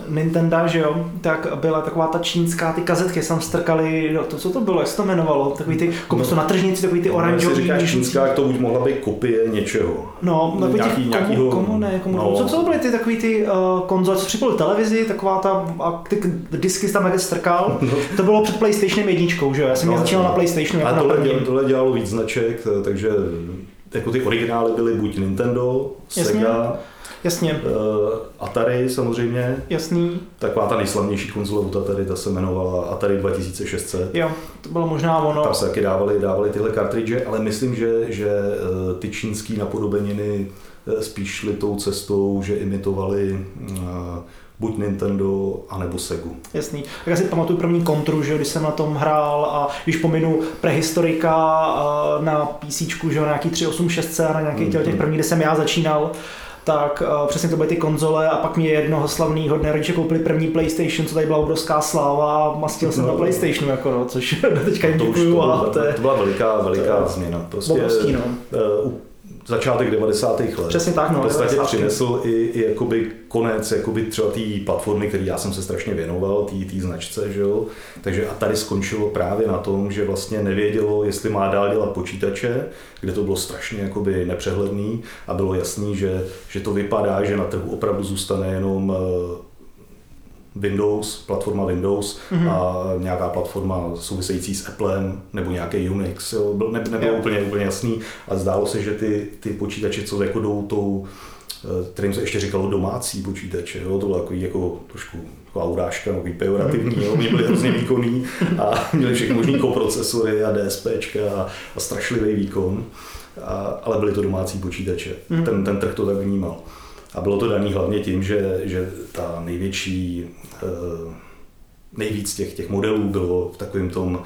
Nintendo, že jo, tak byla taková ta čínská, ty kazetky se tam strkaly, no, to, co to bylo, jak se to jmenovalo, takový ty, komu no. na tržnici, takový ty oranžový. No, říkáš čínská, to už mohla být kopie něčeho. No, no takový nějaký, těch komu, komu ne, komu, no. co, co to byly ty takový ty uh, konzole, co připojil televizi, taková ta, a ty disky se tam jak strkal. No. To bylo před PlayStationem jedničkou, že jo? Já jsem no, začínal no. na PlayStationu jako tohle, na prvním. Tohle dělalo víc značek, takže jako ty originály byly buď Nintendo, Jasně. Sega, Jasně. Atari samozřejmě. Jasný. Taková ta nejslavnější konzole od Atari, ta se jmenovala Atari dva tisíce šest set. Jo, to bylo možná ono. Tam se taky dávaly, dávaly tyhle kartridže, ale myslím, že, že ty čínský napodobeniny spíš šly tou cestou, že imitovaly buď Nintendo, anebo Segu. Jasný. Tak já si pamatuju první kontru, že když jsem na tom hrál, a když pominu prehistorika na PCčku, že nějaký tři osm šest a na nějakých těch, těch prvních, kde jsem já začínal, tak uh, přesně to byly ty konzole a pak mě jednoho slavného dne rodiče koupili první PlayStation, co tady byla obrovská sláva a mastil jsem no, na PlayStationu, jako no, což teďka jim děkuju. To, a to, je, to byla veliká, veliká to změna. Prostě obrovský, no. Uh, začátek devadesátých let. Přesně tak, no. V podstatě přinesl i, i jakoby konec jakoby třeba té platformy, který já jsem se strašně věnoval, té značce, že jo. Takže a tady skončilo právě na tom, že vlastně nevědělo, jestli má dál dělat počítače, kde to bylo strašně jakoby nepřehledný a bylo jasný, že, že to vypadá, že na trhu opravdu zůstane jenom Windows, platforma Windows mm-hmm. a nějaká platforma související s Applem nebo nějaký Unix, ne, nebylo yeah. úplně, úplně jasný a zdálo se, že ty, ty počítače, co jako jdou tou, kterým se ještě říkalo domácí počítače, jo? To bylo takový jako trošku taková urážka, takový pejorativní, jo? Mě byly hrozně výkonný a měli všechny možný koprocesory a DSPčka a, a strašlivý výkon, a, ale byly to domácí počítače, mm-hmm. ten, ten trh to tak vnímal. A bylo to dané hlavně tím, že, že ta největší, nejvíc těch, těch modelů bylo v takovém tom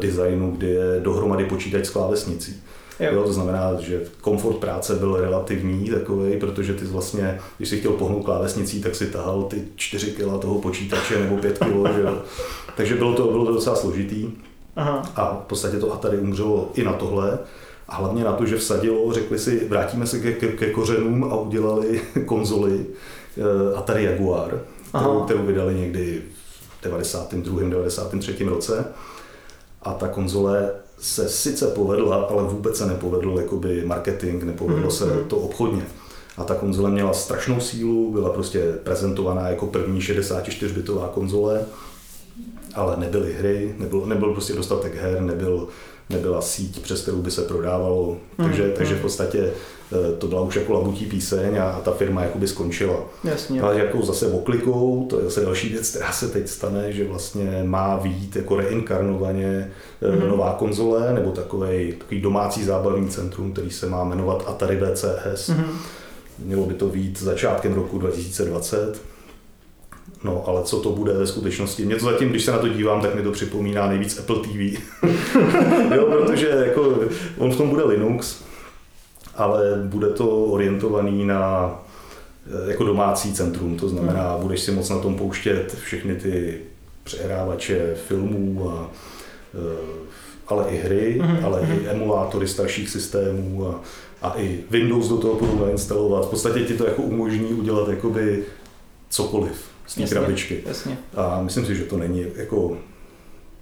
designu, kdy je dohromady počítač s klávesnicí. Jo, to znamená, že komfort práce byl relativní takový, protože ty vlastně, když jsi chtěl pohnout klávesnicí, tak si tahal ty čtyři kila toho počítače nebo pět kilo. Že? Takže bylo to, bylo to docela složitý. Aha. A v podstatě to Atari umřelo i na tohle. A hlavně na to, že vsadilo, řekli si, vrátíme se ke, ke, ke kořenům a udělali konzoli e, Atari Jaguar, kterou, kterou vydali někdy v devadesátém druhém devadesátém třetím roce. A ta konzole se sice povedla, ale vůbec se nepovedl jakoby marketing, nepovedlo se to obchodně. A ta konzole měla strašnou sílu, byla prostě prezentovaná jako první šedesátičtyřbitová konzole, ale nebyly hry, nebyl, nebyl prostě dostatek her, nebyl nebyla síť, přes kterou by se prodávalo, takže, mm, takže mm. v podstatě to byla už jako labutí píseň a ta firma jakoby skončila. Jasně. Ale jako zase oklikou, to je zase další věc, která se teď stane, že vlastně má vyjít jako reinkarnovaně mm. nová konzole, nebo takovej, takový domácí zábavní centrum, který se má jmenovat Atari V C S. Mm. Mělo by to vyjít začátkem roku dva tisíce dvacet. No, ale co to bude ve skutečnosti? Mě to zatím, když se na to dívám, tak mi to připomíná nejvíc Apple T V. Jo, protože jako, on v tom bude Linux, ale bude to orientovaný na jako domácí centrum. To znamená, budeš si moc na tom pouštět všechny ty přehrávače filmů, a, ale i hry, ale i emulátory starších systémů a, a i Windows do toho budou nainstalovat. V podstatě ti to jako umožní udělat jakoby cokoliv z té krabičky. Jasně. A myslím si, že to není jako,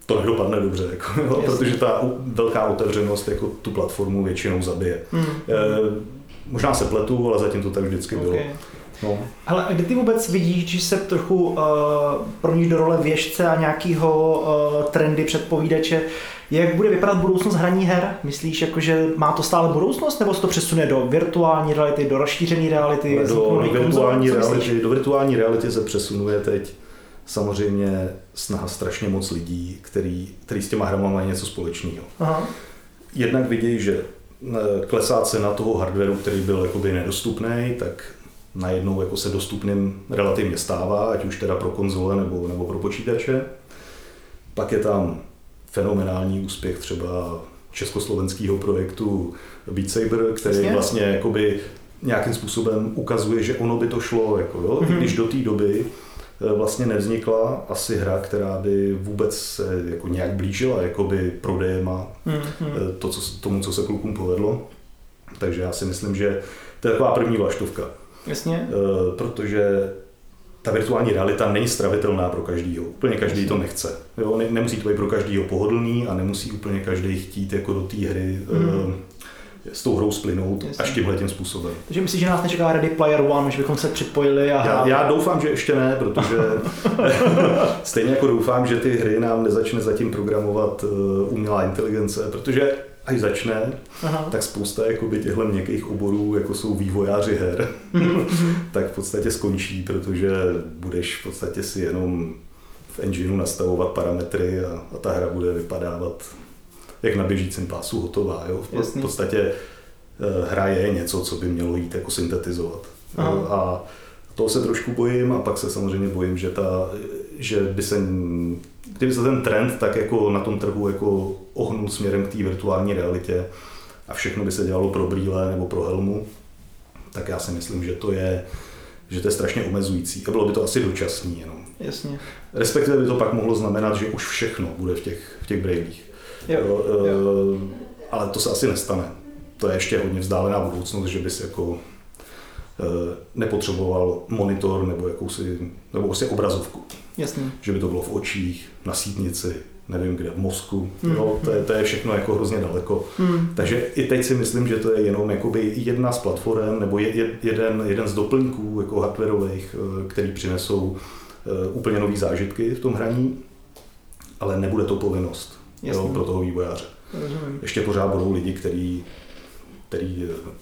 to nedopadne dobře, jako, jo, protože ta velká otevřenost jako tu platformu většinou zabije. Mm. E, možná se pletu, ale zatím to tak vždycky okay. bylo. No. Hele, kdy ty vůbec vidíš, že se trochu uh, proměníš do role věštce a nějakého uh, trendy předpovídače, jak bude vypadat budoucnost hraní her? Myslíš, jako, že má to stále budoucnost, nebo se to přesune do virtuální reality, do rozšířené reality? Do, do, virtuální reality do virtuální reality se přesunuje teď samozřejmě snaha strašně moc lidí, který, který s těma hrama mají něco společného. Aha. Jednak vidějí, že klesá cena toho hardwaru, který byl jakoby nedostupný, tak najednou jako se dostupným relativně stává, ať už teda pro konzole nebo, nebo pro počítače. Pak je tam fenomenální úspěch třeba československého projektu Beat Saber, který Jasně. vlastně jakoby nějakým způsobem ukazuje, že ono by to šlo, jako, jo? Mm-hmm. I když do té doby vlastně nevznikla asi hra, která by vůbec se jako nějak blížila jakoby prodejem a mm-hmm. to, co, tomu, co se klukům povedlo. Takže já si myslím, že to je taková první vlaštovka. Jasně. Protože ta virtuální realita není stravitelná pro každýho. Úplně každý Jasně. to nechce. Jo? Ne, nemusí to být pro každýho pohodlný a nemusí úplně každý chtít jako do té hry mm. e, s tou hrou splynout Jasně. až tímhletím způsobem. Takže myslím, že nás nečeká Ready Player One, že bychom se připojili a já, já doufám, že ještě ne, protože stejně jako doufám, že ty hry nám nezačne zatím programovat umělá inteligence, protože až začne, Aha. tak spousta jakoby těchto měkkých oborů, jako jsou vývojáři her, tak v podstatě skončí, protože budeš v podstatě si jenom v engineu nastavovat parametry a, a ta hra bude vypadávat jak na běžícím pásu hotová. Jo? V, v podstatě hra je něco, co by mělo jít jako syntetizovat. A, toho se trošku bojím a pak se samozřejmě bojím, že, ta, že by se, kdyby se ten trend tak jako na tom trhu jako ohnul směrem k té virtuální realitě a všechno by se dělalo pro brýle nebo pro helmu, tak já si myslím, že to je, že to je strašně omezující a bylo by to asi dočasný jenom. Jasně. Respektive by to pak mohlo znamenat, že už všechno bude v těch, v těch brýlích. Jo, jo. Jo. Ale to se asi nestane. To je ještě hodně vzdálená budoucnost, že bys jako nepotřeboval monitor nebo jakousi, nebo vlastně obrazovku. Jasně. Že by to bylo v očích, na sítnici, nevím kde, v mozku. Mm. Jo, to, je, to je všechno jako hrozně daleko. Mm. Takže i teď si myslím, že to je jenom jakoby jedna z platform nebo je, jeden, jeden z doplňků jako hardwareových, který přinesou úplně nový zážitky v tom hraní, ale nebude to povinnost jo, pro toho vývojáře. Rozumím. Ještě pořád budou lidi, kteří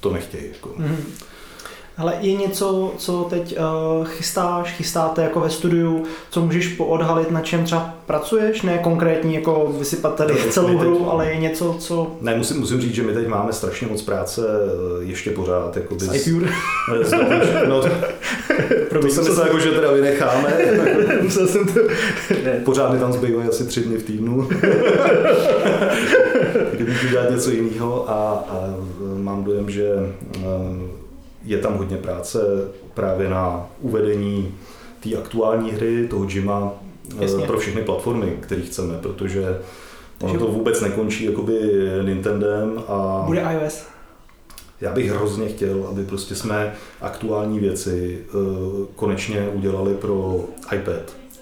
to nechtějí. Jako. Mm. Hele, je něco, co teď uh, chystáš, chystáte jako ve studiu, co můžeš poodhalit, na čem třeba pracuješ, ne konkrétní, jako vysypat tady ne, celou hru, teď, ale je něco, co... Ne, musím, musím říct, že my teď máme strašně moc práce, ještě pořád, jako bys... S iPure? No, to jsem myslel, jako, že teda vynecháme. Tak... Musel jsem to... Pořád mi tam zbývají asi tři dny v týdnu. Kdybych udělat něco jiného a, a mám dojem, že... Um, je tam hodně práce právě na uvedení té aktuální hry, toho Jima Jasně. pro všechny platformy, které chceme, protože ono to vůbec nekončí jakoby Nintendem a... Bude iOS. Já bych hrozně chtěl, aby prostě jsme aktuální věci konečně udělali pro iPad.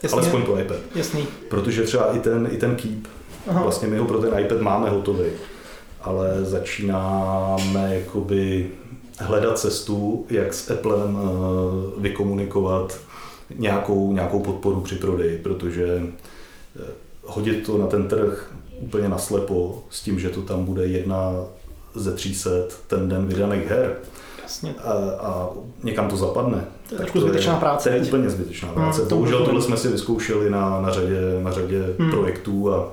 Jasně. Alespoň pro iPad. Jasný. Protože třeba i ten, i ten Keep, Aha. vlastně my ho pro ten iPad máme hotový, ale začínáme jakoby... hledat cestu, jak s Applem vykomunikovat nějakou, nějakou podporu při prodeji, protože hodit to na ten trh úplně naslepo s tím, že to tam bude jedna ze tří set ten den vydaných her Jasně. A, a někam to zapadne. To je tak trošku to zbytečná je, práce. To je úplně zbytečná práce. Hmm, to Bohužel tohle jsme si vyzkoušeli na, na řadě, na řadě hmm. projektů a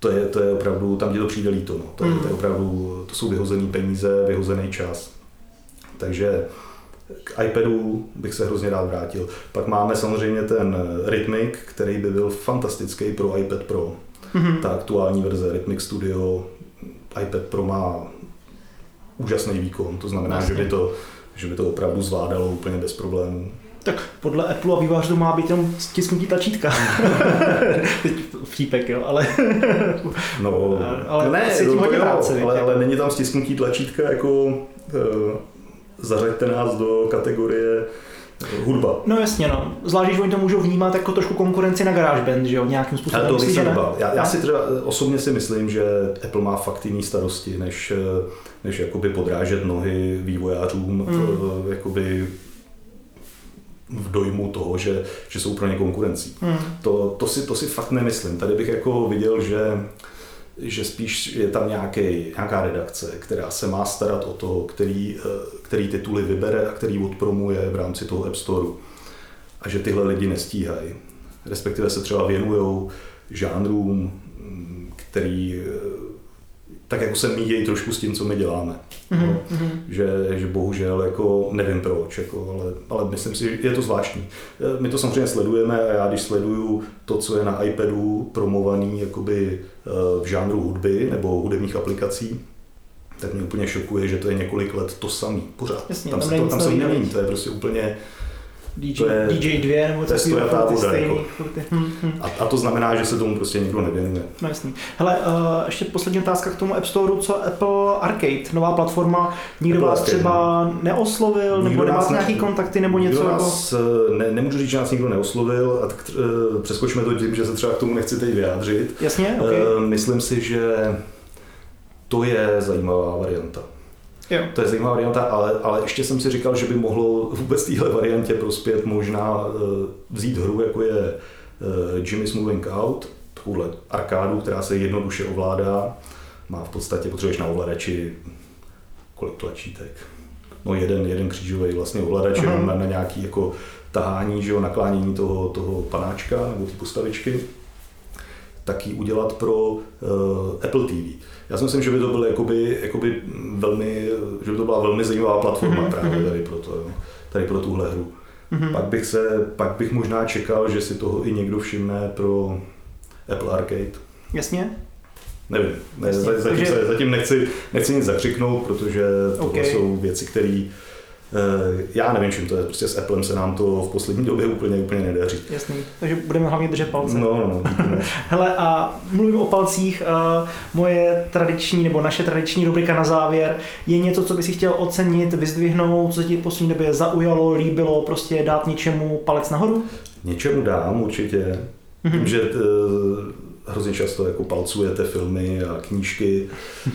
To je, to je opravdu, tam ti to přijde líto, no. to, mm. to je opravdu, to jsou vyhozený peníze, vyhozený čas. Takže k iPadu bych se hrozně rád vrátil. Pak máme samozřejmě ten Rytmik, který by byl fantastický pro iPad Pro. Mm-hmm. Ta aktuální verze Rytmik Studio, iPad Pro má úžasný výkon, to znamená, že by to, že by to opravdu zvládalo úplně bez problémů. Tak podle Apple a vývojářů má být jenom stisknutí tlačítka. Vtípek, jo, ale... No, ale ne, asi tím hodně práce. Ale, ale není tam stisknutí tlačítka jako uh, zařaďte nás do kategorie hudba. No jasně, no. Zvlášť, že oni to můžou vnímat jako trošku konkurenci na GarageBand, že jo, nějakým způsobem. Ale to myslíš, já, já si teda osobně si myslím, že Apple má fakt jiný starosti, než, než jakoby podrážet nohy vývojářům, mm. jakoby... v dojmu toho, že, že jsou pro ně konkurencí. Hmm. To, to, si, to si fakt nemyslím. Tady bych jako viděl, že, že spíš je tam nějaký, nějaká redakce, která se má starat o to, který, který tituly vybere a který odpromuje v rámci toho App Storeu. A že tyhle lidi nestíhají. Respektive se třeba věnujou žánrům, který tak jako se míjejí trošku s tím, co my děláme. Mm-hmm. No, že, že bohužel, jako nevím proč, jako, ale, ale myslím si, že je to zvláštní. My to samozřejmě sledujeme a já když sleduju to, co je na iPadu promovaný jakoby, v žánru hudby nebo hudebních aplikací, tak mě úplně šokuje, že to je několik let to samý, pořád. Jasně, tam se to tam nemění, to je prostě úplně... D J, to je, D J dva nebo takový stejný. A, a to znamená, že se tomu prostě nikdo nevěnuje. No jasný. Hele, uh, ještě poslední otázka k tomu App Storeu, co Apple Arcade, nová platforma. Nikdo Apple vás Arcade, třeba ne. neoslovil, nikdo nebo nemá nějaký kontakty nebo něco? Nás, ne, nemůžu říct, že nás nikdo neoslovil, a tak, uh, přeskočíme to tím, že se třeba k tomu nechci teď vyjádřit. Jasně, okay. uh, Myslím si, že to je zajímavá varianta. Jo. To je zajímavá varianta, ale, ale ještě jsem si říkal, že by mohlo vůbec téhle variantě prospět možná vzít hru, jako je Jimmy's Moving Out, takovouhle arkádu, která se jednoduše ovládá. Má v podstatě, potřebuješ na ovladači kolik tlačítek, no jeden, jeden křížový vlastně ovladač na, na nějaké jako tahání, že jo, naklánění toho, toho panáčka nebo té postavičky. Taky udělat pro uh, Apple T V. Já si myslím, že by to byl jakoby, jakoby velmi, že by to byla velmi zajímavá platforma mm-hmm. právě tady pro to, tady pro tuhle hru. Mm-hmm. Pak bych se, pak bych možná čekal, že si toho i někdo všimne pro Apple Arcade. Jasně. Nevím, ne, Jasně. Zatím, Takže... se, zatím nechci, nechci nic zakřiknout, protože okay. to jsou věci, které já nevím, čím to je, prostě s Applem se nám to v poslední době úplně, úplně nedaří. Jasný, takže budeme hlavně držet palce. No, no, no. Hele, a mluvím o palcích, moje tradiční, nebo naše tradiční rubrika na závěr je něco, co by si chtěl ocenit, vyzdvihnout, co se ti v poslední době zaujalo, líbilo, prostě dát něčemu palec nahoru? Něčemu dám určitě, mm-hmm. že t, hrozně často jako palcujete filmy a knížky,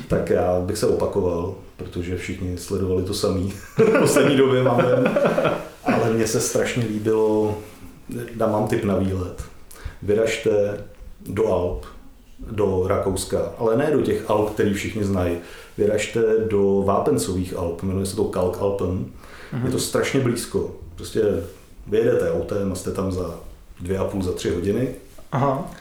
tak já bych se opakoval. Protože všichni sledovali to samý v poslední době máme, ale mně se strašně líbilo, dám vám tip na výlet. Vyražte do Alp, do Rakouska, ale ne do těch Alp, který všichni znají. Vyražte do Vápencových Alp, jmenuje se to Kalkalpen, je to strašně blízko. Prostě vyjedete autem a jste tam za dvě a půl, za tři hodiny. Aha.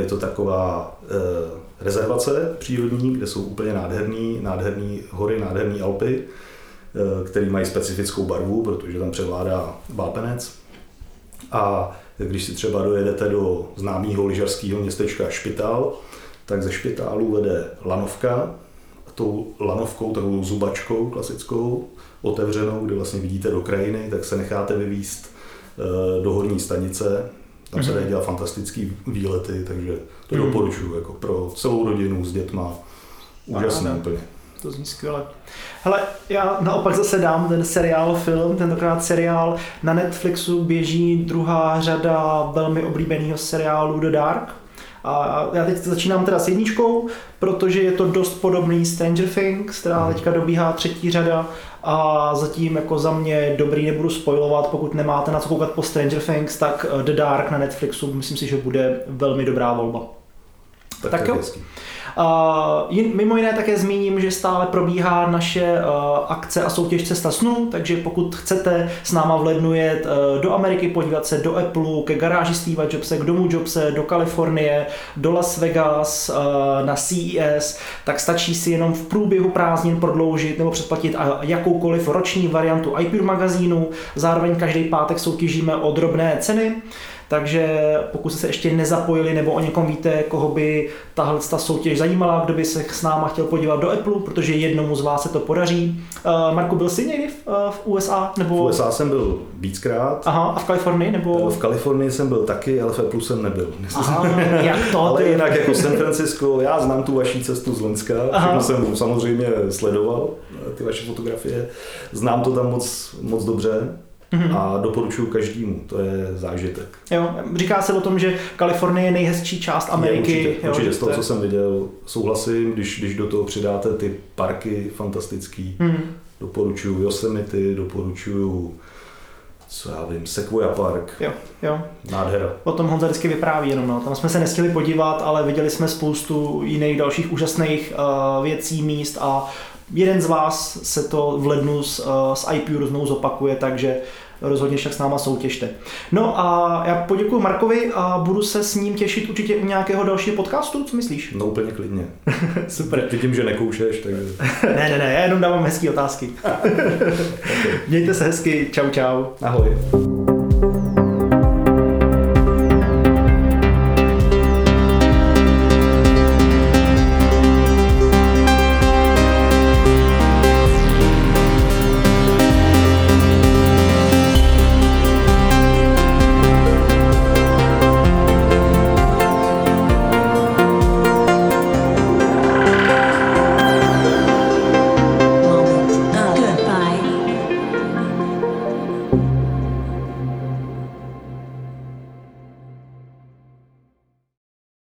Je to taková eh, rezervace přírodní, kde jsou úplně nádherný, nádherný hory, nádherný Alpy, eh, které mají specifickou barvu, protože tam převládá vápenec. A když si třeba dojedete do známého lyžařského městečka Špital, tak ze Špitálu vede lanovka, tou lanovkou, takovou zubačkou klasickou, otevřenou, kde vlastně vidíte do krajiny, tak se necháte vyvízt eh, do horní stanice. Tam se dají dělat fantastický výlety, takže to mm. doporučuji jako pro celou rodinu s dětma. Úžasné úplně. To zní skvěle. Hele, já naopak zase dám ten seriál, film, tentokrát seriál. Na Netflixu běží druhá řada velmi oblíbeného seriálu The Dark. A já teď začínám teda s jedničkou, protože je to dost podobný Stranger Things, která teďka dobíhá třetí řada a zatím jako za mě dobrý, nebudu spoilovat, pokud nemáte na co koukat po Stranger Things, tak The Dark na Netflixu, myslím si, že bude velmi dobrá volba. Tak, tak jo. Uh, jin, mimo jiné také zmíním, že stále probíhá naše uh, akce a soutěž Cesta snů, takže pokud chcete s náma v lednu jet uh, do Ameriky, podívat se do Apple, ke garáži Steva Jobse, k domu Jobse, do Kalifornie, do Las Vegas, uh, na C E S, tak stačí si jenom v průběhu prázdnin prodloužit nebo předplatit jakoukoliv roční variantu iPure magazínu, zároveň každý pátek soutěžíme o drobné ceny. Takže pokud jste se ještě nezapojili nebo o někom víte, koho by tahle soutěž zajímala, kdo by se s náma chtěl podívat do Apple, protože jednomu z vás se to podaří. Uh, Marku, byl jsi někdy v, uh, v U S A? Nebo... V U S A jsem byl víckrát. Aha, a v Kalifornii? Nebo... V Kalifornii jsem byl taky, ale v Apple jsem nebyl. Aha, jak to? Ale jinak jako San Francisco, já znám tu vaši cestu z Lenska, všechno jsem samozřejmě sledoval, ty vaše fotografie. Znám to tam moc, moc dobře. A doporučuji každému, to je zážitek. Jo, říká se o tom, že Kalifornie je nejhezčí část Ameriky. Je, určitě, jo, určitě z toho, co jsem viděl, souhlasím, když, když do toho přidáte ty parky fantastický. Hmm. Doporučuji Yosemite, doporučuji, co já vím, Sequoia Park. Jo, jo. Nádhera. O tom Honza vždycky vypráví jenom, no. Tam jsme se nestihli podívat, ale viděli jsme spoustu jiných dalších úžasných uh, věcí, míst a jeden z vás se to v lednu s, uh, s iPure znovu zopakuje, takže rozhodně však s náma soutěžte. No a já poděkuji Markovi a budu se s ním těšit určitě u nějakého dalšího podcastu, co myslíš? No úplně klidně. Super. Vidím, že nekoušeš, takže... ne, ne, ne, já jenom dávám hezký otázky. Mějte se hezky, čau, čau. Ahoj.